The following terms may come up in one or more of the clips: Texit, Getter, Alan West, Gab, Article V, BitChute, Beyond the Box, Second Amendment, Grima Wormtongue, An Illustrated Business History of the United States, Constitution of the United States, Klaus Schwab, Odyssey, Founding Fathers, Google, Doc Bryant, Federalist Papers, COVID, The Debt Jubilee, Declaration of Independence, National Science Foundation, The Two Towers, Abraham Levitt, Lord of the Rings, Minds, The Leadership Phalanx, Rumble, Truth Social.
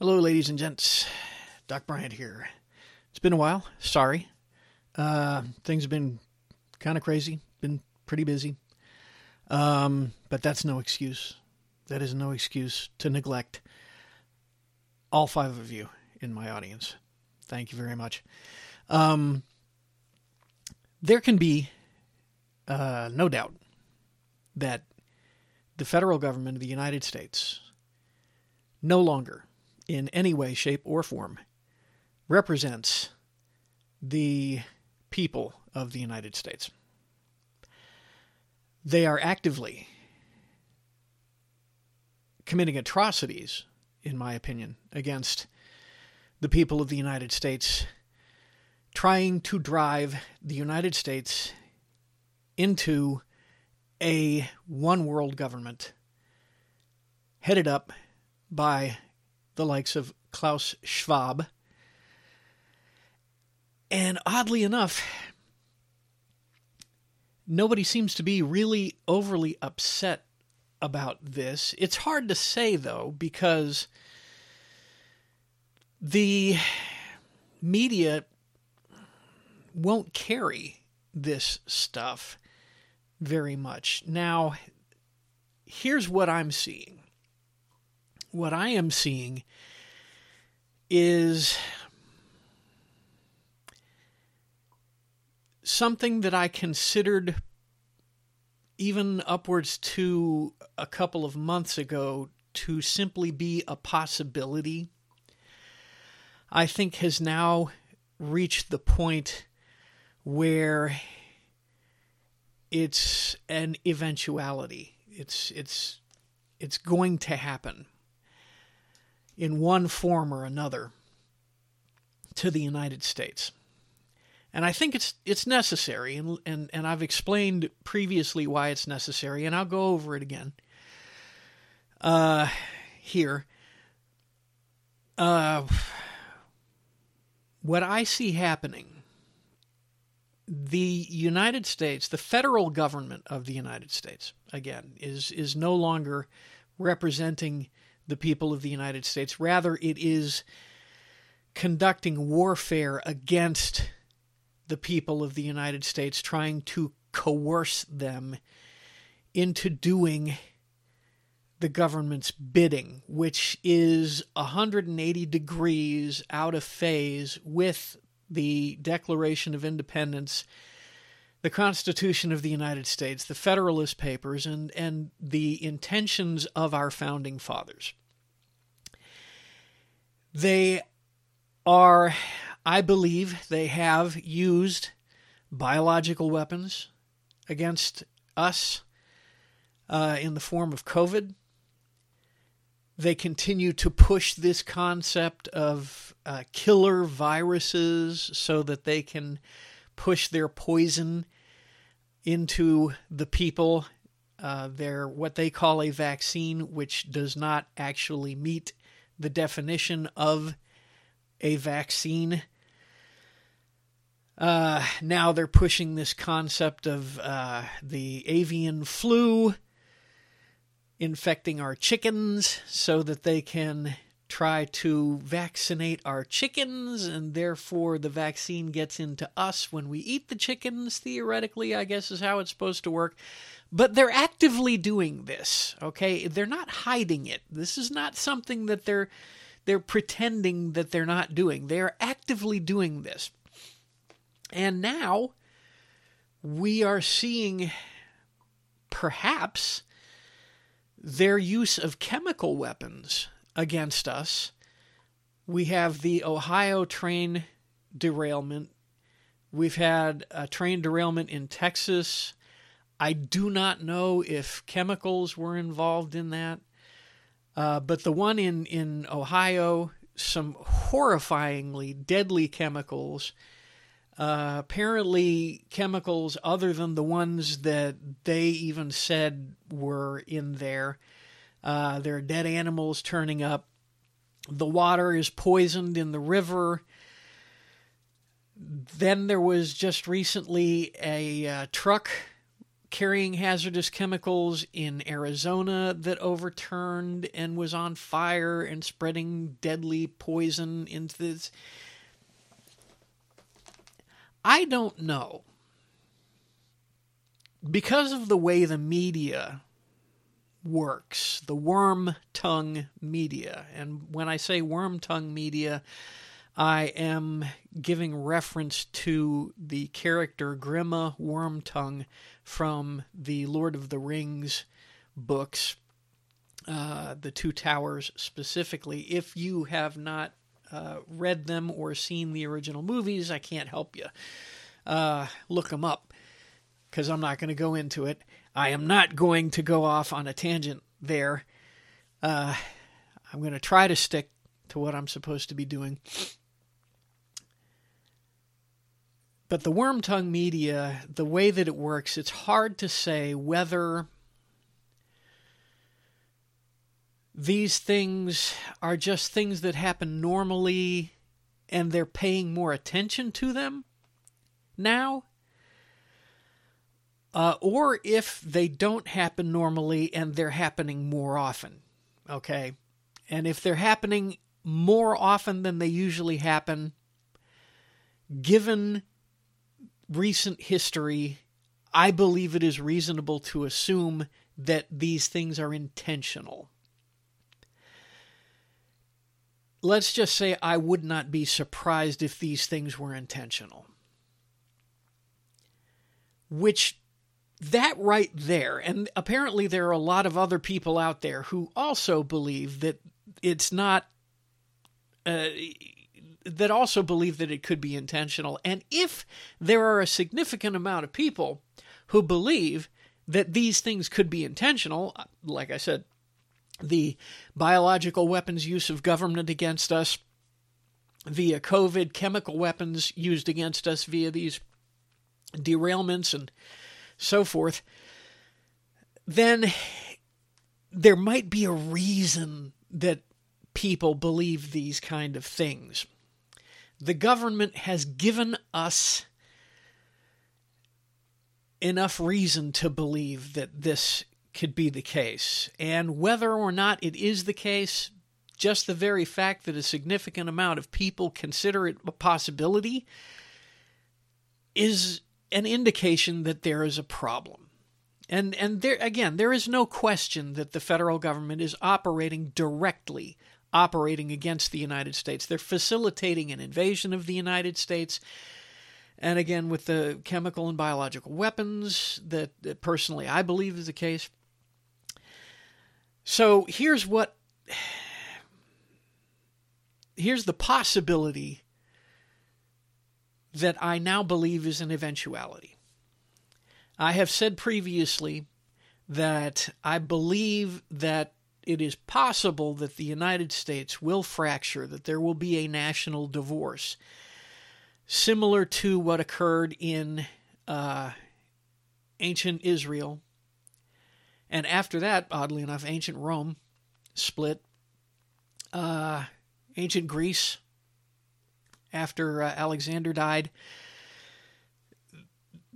Hello, ladies and gents. Doc Bryant here. It's been a while. Sorry. Things have been kind of crazy. Been pretty busy. But that's no excuse. That is no excuse to neglect all five of you in my audience. Thank you very much. There can be no doubt that the federal government of the United States no longer, in any way, shape, or form, represents the people of the United States. They are actively committing atrocities, in my opinion, against the people of the United States, trying to drive the United States into a one-world government headed up by the likes of Klaus Schwab. And oddly enough, nobody seems to be really overly upset about this. It's hard to say, though, because the media won't carry this stuff very much. Now, here's what I'm seeing. What I am seeing is something that I considered even upwards to a couple of months ago to simply be a possibility, I think has now reached the point where it's an eventuality. It's going to happen in one form or another to the United States. And I think it's necessary, and I've explained previously why it's necessary, and I'll go over it again here. What I see happening, the United States, the federal government of the United States, again, is no longer representing the people of the United States. Rather, it is conducting warfare against the people of the United States, trying to coerce them into doing the government's bidding, which is 180 degrees out of phase with the Declaration of Independence, the Constitution of the United States, the Federalist Papers, and the intentions of our Founding Fathers. They are, I believe, they have used biological weapons against us in the form of COVID. They continue to push this concept of killer viruses so that they can push their poison into the people. They're what they call a vaccine, which does not actually meet the definition of a vaccine. Now they're pushing this concept of the avian flu infecting our chickens so that they can try to vaccinate our chickens, and therefore the vaccine gets into us when we eat the chickens, theoretically, I guess is how it's supposed to work. But they're actively doing this, okay? They're not hiding it. This is not something that they're pretending that they're not doing. They're actively doing this. And now we are seeing perhaps their use of chemical weapons against us. We have the Ohio train derailment. We've had a train derailment in Texas. I do not know if chemicals were involved in that. But the one in Ohio, some horrifyingly deadly chemicals. Apparently chemicals other than the ones that they even said were in there. There are dead animals turning up. The water is poisoned in the river. Then there was just recently a truck carrying hazardous chemicals in Arizona that overturned and was on fire and spreading deadly poison into this. I don't know. Because of the way the media works, the Wormtongue media, and when I say Wormtongue media, I am giving reference to the character Grima Wormtongue from the Lord of the Rings books, The Two Towers specifically. If you have not read them or seen the original movies, I can't help you. Look them up, because I'm not going to go into it. I am not going to go off on a tangent there. I'm going to try to stick to what I'm supposed to be doing. But the Wormtongue media, the way that it works, it's hard to say whether these things are just things that happen normally and they're paying more attention to them now, or if they don't happen normally and they're happening more often, okay? And if they're happening more often than they usually happen, given recent history, I believe it is reasonable to assume that these things are intentional. Let's just say I would not be surprised if these things were intentional. Which, that right there, and apparently there are a lot of other people out there who also believe that it's not, that also believe that it could be intentional. And if there are a significant amount of people who believe that these things could be intentional, like I said, the biological weapons use of government against us via COVID, chemical weapons used against us via these derailments and so forth, then there might be a reason that people believe these kind of things. The government has given us enough reason to believe that this could be the case. And whether or not it is the case, just the very fact that a significant amount of people consider it a possibility is an indication that there is a problem. And there, again, there is no question that the federal government is operating against the United States. They're facilitating an invasion of the United States. And again, with the chemical and biological weapons, that personally I believe is the case. So here's the possibility that I now believe is an eventuality. I have said previously that I believe that it is possible that the United States will fracture, that there will be a national divorce, similar to what occurred in ancient Israel. And after that, oddly enough, ancient Rome split. Ancient Greece, after Alexander died.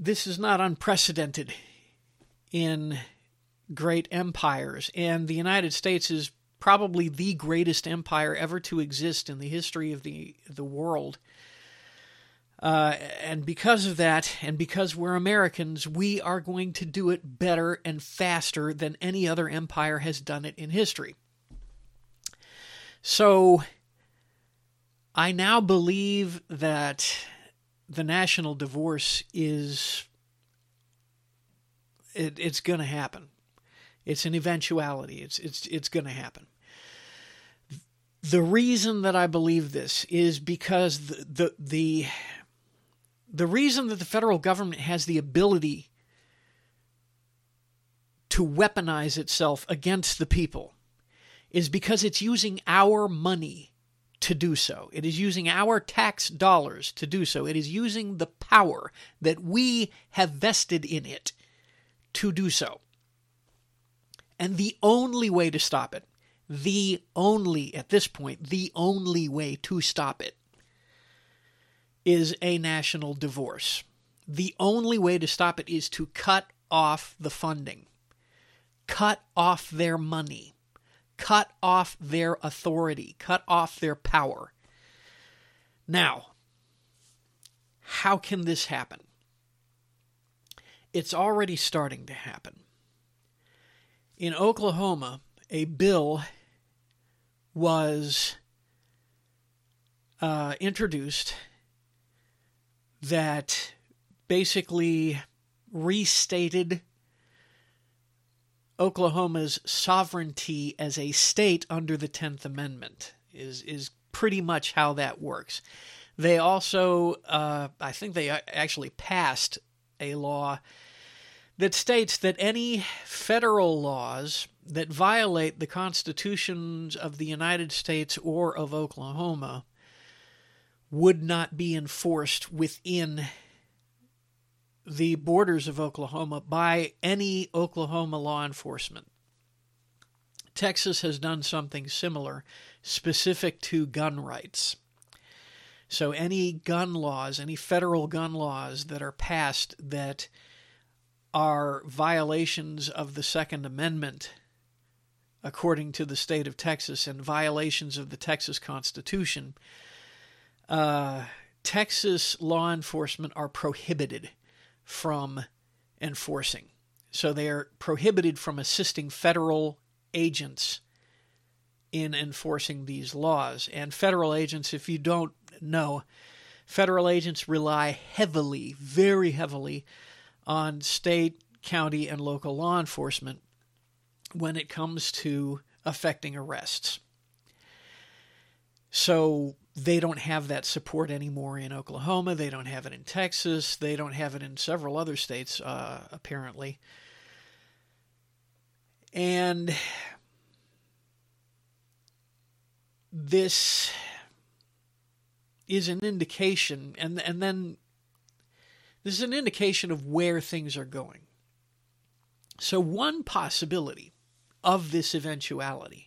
This is not unprecedented in great empires, and the United States is probably the greatest empire ever to exist in the history of the world. And because of that, and because we're Americans, we are going to do it better and faster than any other empire has done it in history. So I now believe that the national divorce it's going to happen. It's an eventuality. It's going to happen. The reason that I believe this is because the reason that the federal government has the ability to weaponize itself against the people is because it's using our money to do so. It is using our tax dollars to do so. It is using the power that we have vested in it to do so. And the only way to stop it, the only way to stop it is a national divorce. The only way to stop it is to cut off the funding, cut off their money, cut off their authority, cut off their power. Now, how can this happen? It's already starting to happen. In Oklahoma, a bill was introduced that basically restated Oklahoma's sovereignty as a state under the 10th Amendment, is pretty much how that works. They also, I think they actually passed a law that states that any federal laws that violate the constitutions of the United States or of Oklahoma would not be enforced within the borders of Oklahoma by any Oklahoma law enforcement. Texas has done something similar, specific to gun rights. So any gun laws, any federal gun laws that are passed that are violations of the Second Amendment, according to the state of Texas, and violations of the Texas Constitution, Texas law enforcement are prohibited from enforcing. So they are prohibited from assisting federal agents in enforcing these laws. And federal agents, if you don't know, federal agents rely heavily, very heavily, on state, county, and local law enforcement when it comes to effecting arrests. So they don't have that support anymore in Oklahoma. They don't have it in Texas. They don't have it in several other states, apparently. And this is an indication, and then this is an indication of where things are going. So one possibility of this eventuality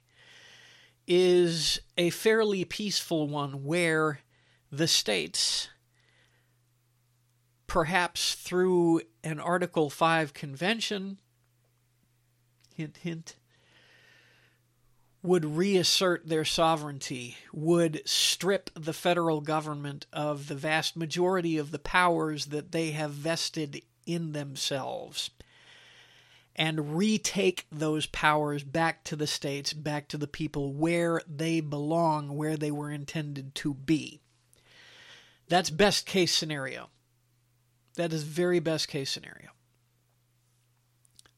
is a fairly peaceful one where the states, perhaps through an Article V convention, hint, hint, would reassert their sovereignty, would strip the federal government of the vast majority of the powers that they have vested in themselves, and retake those powers back to the states, back to the people where they belong, where they were intended to be. That's best case scenario. That is very best case scenario.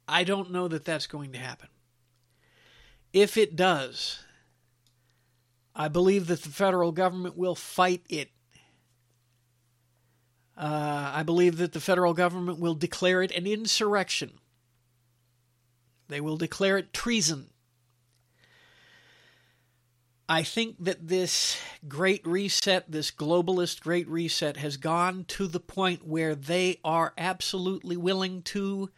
I don't know that that's going to happen. If it does, I believe that the federal government will fight it. I believe that the federal government will declare it an insurrection. They will declare it treason. I think that this Great Reset, this globalist Great Reset, has gone to the point where they are absolutely willing to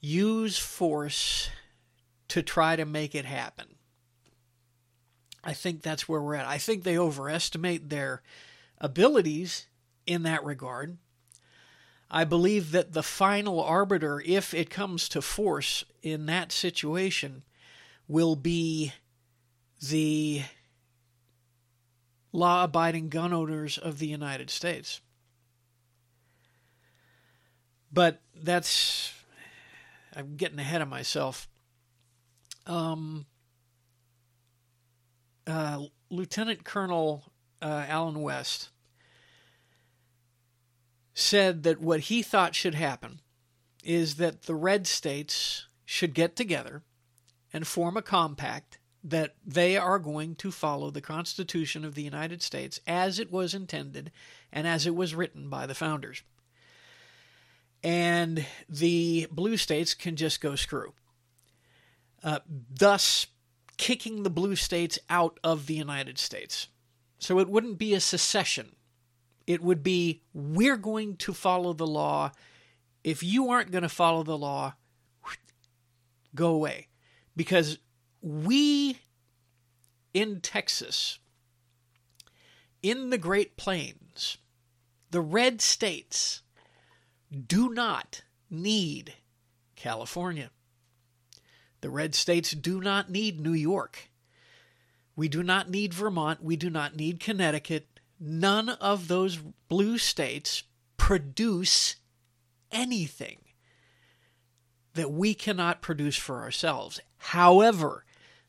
use force to try to make it happen. I think that's where we're at. I think they overestimate their abilities in that regard. I believe that the final arbiter, if it comes to force in that situation, will be the law-abiding gun owners of the United States. But that's... I'm getting ahead of myself. Lieutenant Colonel Alan West said that what he thought should happen is that the red states should get together and form a compact that they are going to follow the Constitution of the United States as it was intended and as it was written by the founders. And the blue states can just go screw. Thus kicking the blue states out of the United States. So it wouldn't be a secession. It would be, we're going to follow the law. If you aren't going to follow the law, go away. Because we in Texas, in the Great Plains, the red states do not need California. The red states do not need New York. We do not need Vermont. We do not need Connecticut. None of those blue states produce anything that we cannot produce for ourselves. However,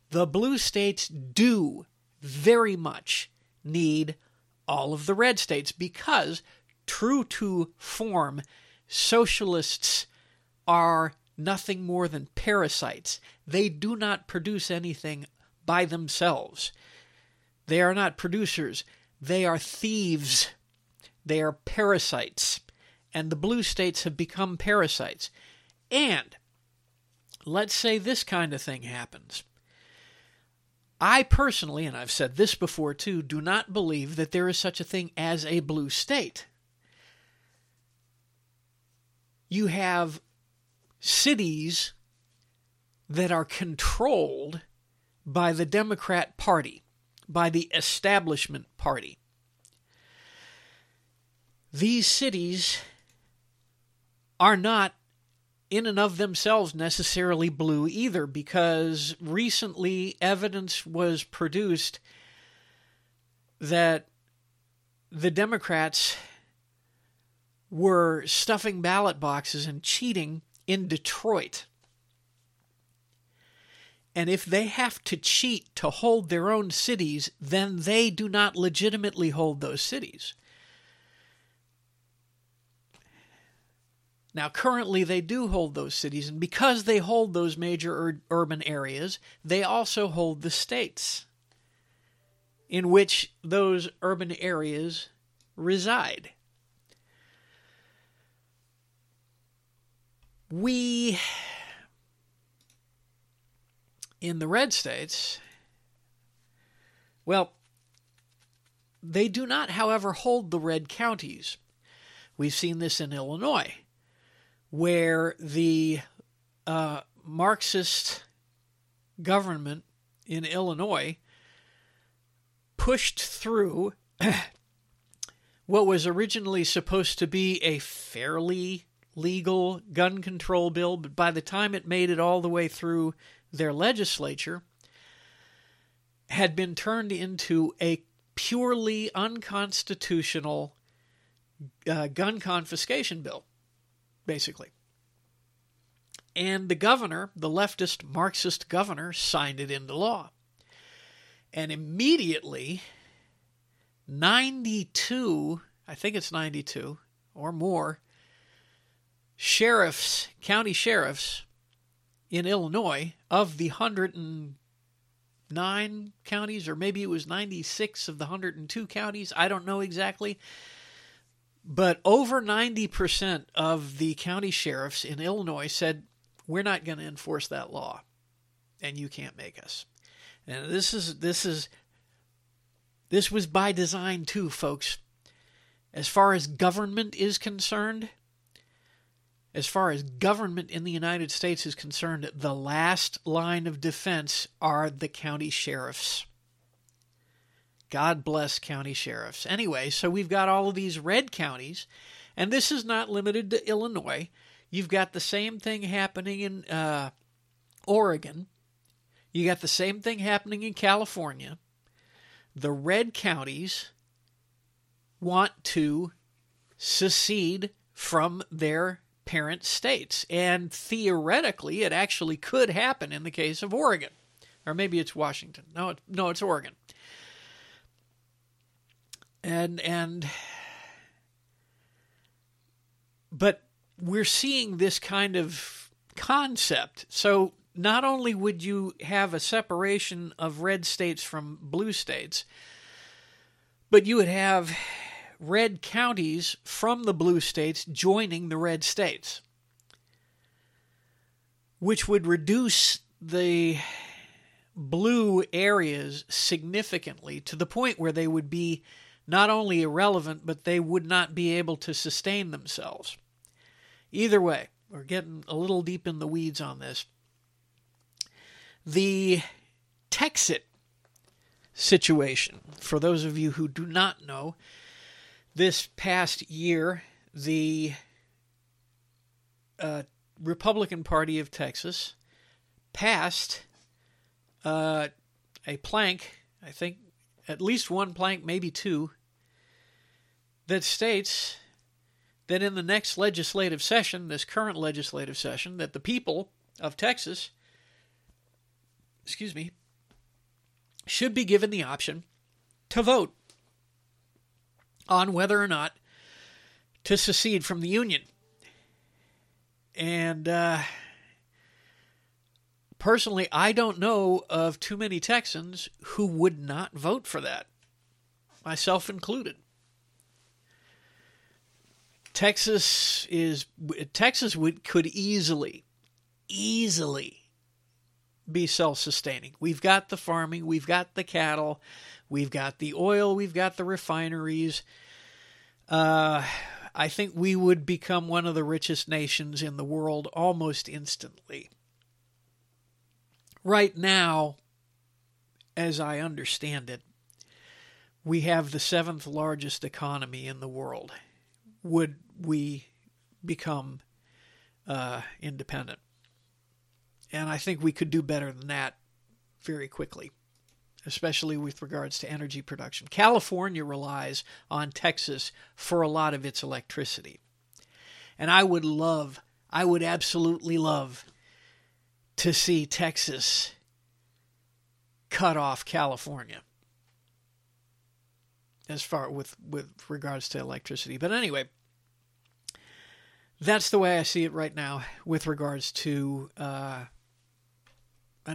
the blue states do very much need all of the red states because, true to form, socialists are nothing more than parasites. They do not produce anything by themselves. They are not producers. They are thieves. They are parasites. And the blue states have become parasites. And let's say this kind of thing happens. I personally, and I've said this before too, do not believe that there is such a thing as a blue state. You have cities that are controlled by the Democrat Party, by the establishment party. These cities are not in and of themselves necessarily blue either, because recently evidence was produced that the Democrats were stuffing ballot boxes and cheating in Detroit. And if they have to cheat to hold their own cities, then they do not legitimately hold those cities. Now, currently, they do hold those cities, and because they hold those major urban areas, they also hold the states in which those urban areas reside. We, in the red states, well, they do not, however, hold the red counties. We've seen this in Illinois, where the Marxist government in Illinois pushed through what was originally supposed to be a fairly legal gun control bill, but by the time it made it all the way through their legislature, had been turned into a purely unconstitutional gun confiscation bill, basically. And the governor, the leftist Marxist governor, signed it into law. And immediately, 92, I think it's 92 or more, sheriffs, county sheriffs in Illinois, of the 109 counties, or maybe it was 96 of the 102 counties, I don't know exactly, but over 90% of the county sheriffs in Illinois said, we're not going to enforce that law, and you can't make us. And this was by design too, folks. As far as government is concerned, as far as government in the United States is concerned, the last line of defense are the county sheriffs. God bless county sheriffs. Anyway, so we've got all of these red counties, and this is not limited to Illinois. You've got the same thing happening in Oregon. You got the same thing happening in California. The red counties want to secede from their parent states, and theoretically it actually could happen in the case of Oregon, or maybe it's Washington. No, it's Oregon. But we're seeing this kind of concept. So not only would you have a separation of red states from blue states, but you would have red counties from the blue states joining the red states, which would reduce the blue areas significantly to the point where they would be not only irrelevant, but they would not be able to sustain themselves. Either way, we're getting a little deep in the weeds on this. The Texit situation, for those of you who do not know, this past year, the Republican Party of Texas passed a plank, I think at least one plank, maybe two, that states that in the next legislative session, this current legislative session, that the people of Texas, should be given the option to vote on whether or not to secede from the Union. And personally, I don't know of too many Texans who would not vote for that, myself included. Texas could easily be self-sustaining. We've got the farming, we've got the cattle, we've got the oil, we've got the refineries. I think we would become one of the richest nations in the world almost instantly. Right now, as I understand it, we have the seventh largest economy in the world. Would we become independent? And I think we could do better than that very quickly, especially with regards to energy production. California relies on Texas for a lot of its electricity. And I would absolutely love to see Texas cut off California as far with regards to electricity. But anyway, that's the way I see it right now with regards to a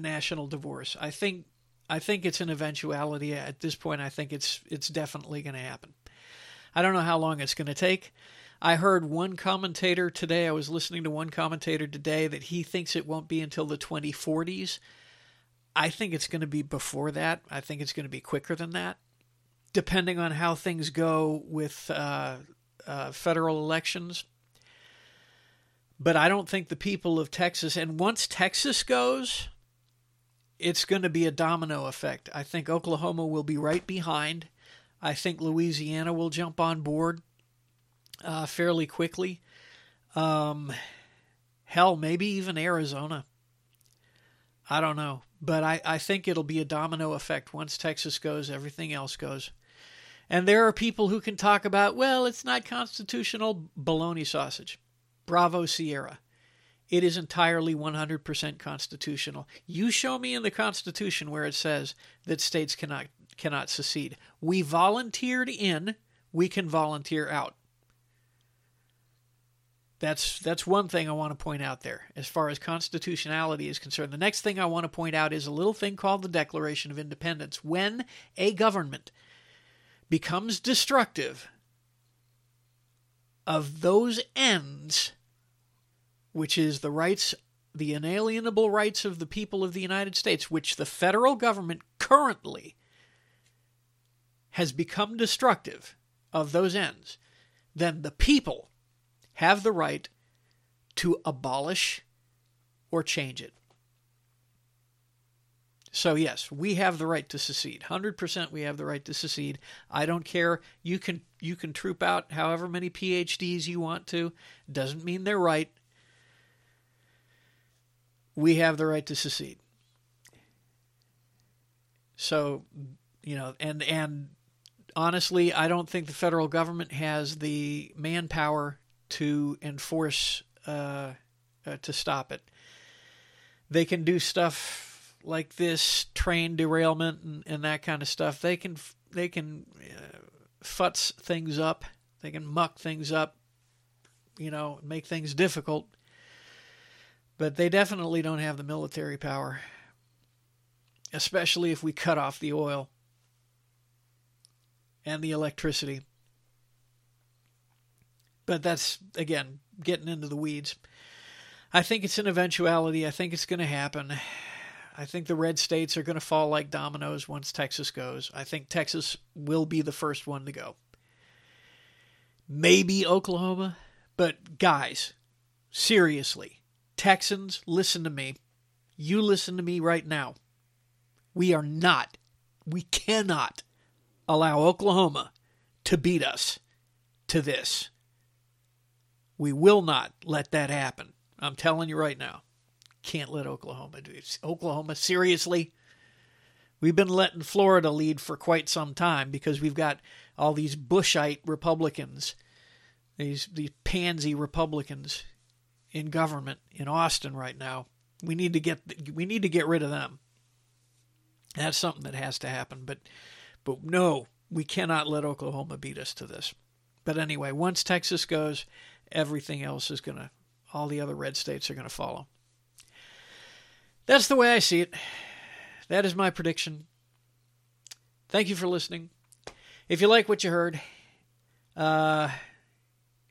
national divorce. I think it's an eventuality at this point. I think it's definitely going to happen. I don't know how long it's going to take. I heard one commentator today, I was listening to one commentator today, that he thinks it won't be until the 2040s. I think it's going to be before that. I think it's going to be quicker than that, depending on how things go with federal elections. But I don't think the people of Texas, and once Texas goes, it's going to be a domino effect. I think Oklahoma will be right behind. I think Louisiana will jump on board fairly quickly. Hell, maybe even Arizona. I don't know. But I think it'll be a domino effect. Once Texas goes, everything else goes. And there are people who can talk about, well, it's not constitutional. Baloney sausage. Bravo Sierra. It is entirely 100% constitutional. You show me in the Constitution where it says that states cannot secede. We volunteered in, we can volunteer out. That's one thing I want to point out there as far as constitutionality is concerned. The next thing I want to point out is a little thing called the Declaration of Independence. When a government becomes destructive of those ends, which is the rights, the inalienable rights of the people of the United States, which the federal government currently has become destructive of those ends, then the people have the right to abolish or change it. So yes, we have the right to secede. 100% we have the right to secede. I don't care. You can troop out however many PhDs you want to. Doesn't mean they're right. We have the right to secede. So, and honestly, I don't think the federal government has the manpower to enforce, to stop it. They can do stuff like this, train derailment and that kind of stuff. They can futz things up. They can muck things up, make things difficult. But they definitely don't have the military power, especially if we cut off the oil and the electricity. But that's, again, getting into the weeds. I think it's an eventuality. I think it's going to happen. I think the red states are going to fall like dominoes once Texas goes. I think Texas will be the first one to go. Maybe Oklahoma, but guys, seriously. Texans, listen to me. You listen to me right now. We cannot allow Oklahoma to beat us to this. We will not let that happen. I'm telling you right now, can't let Oklahoma do it. Oklahoma, seriously? We've been letting Florida lead for quite some time because we've got all these Bushite Republicans, these pansy Republicans in government in Austin right now. We need to get rid of them. That's something that has to happen. But no, we cannot let Oklahoma beat us to this. But anyway, once Texas goes, everything else is going to, all the other red states are going to follow. That's the way I see it. That is my prediction. Thank you for listening. If you like what you heard,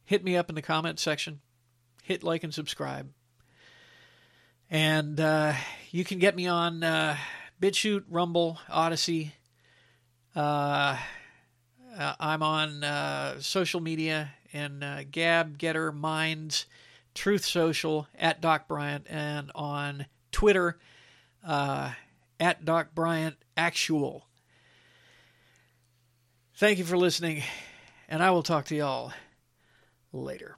hit me up in the comment section. Hit like and subscribe. And you can get me on BitChute, Rumble, Odyssey. I'm on social media and Gab, Getter, Minds, Truth Social, at Doc Bryant, and on Twitter, at Doc Bryant Actual. Thank you for listening, and I will talk to y'all later.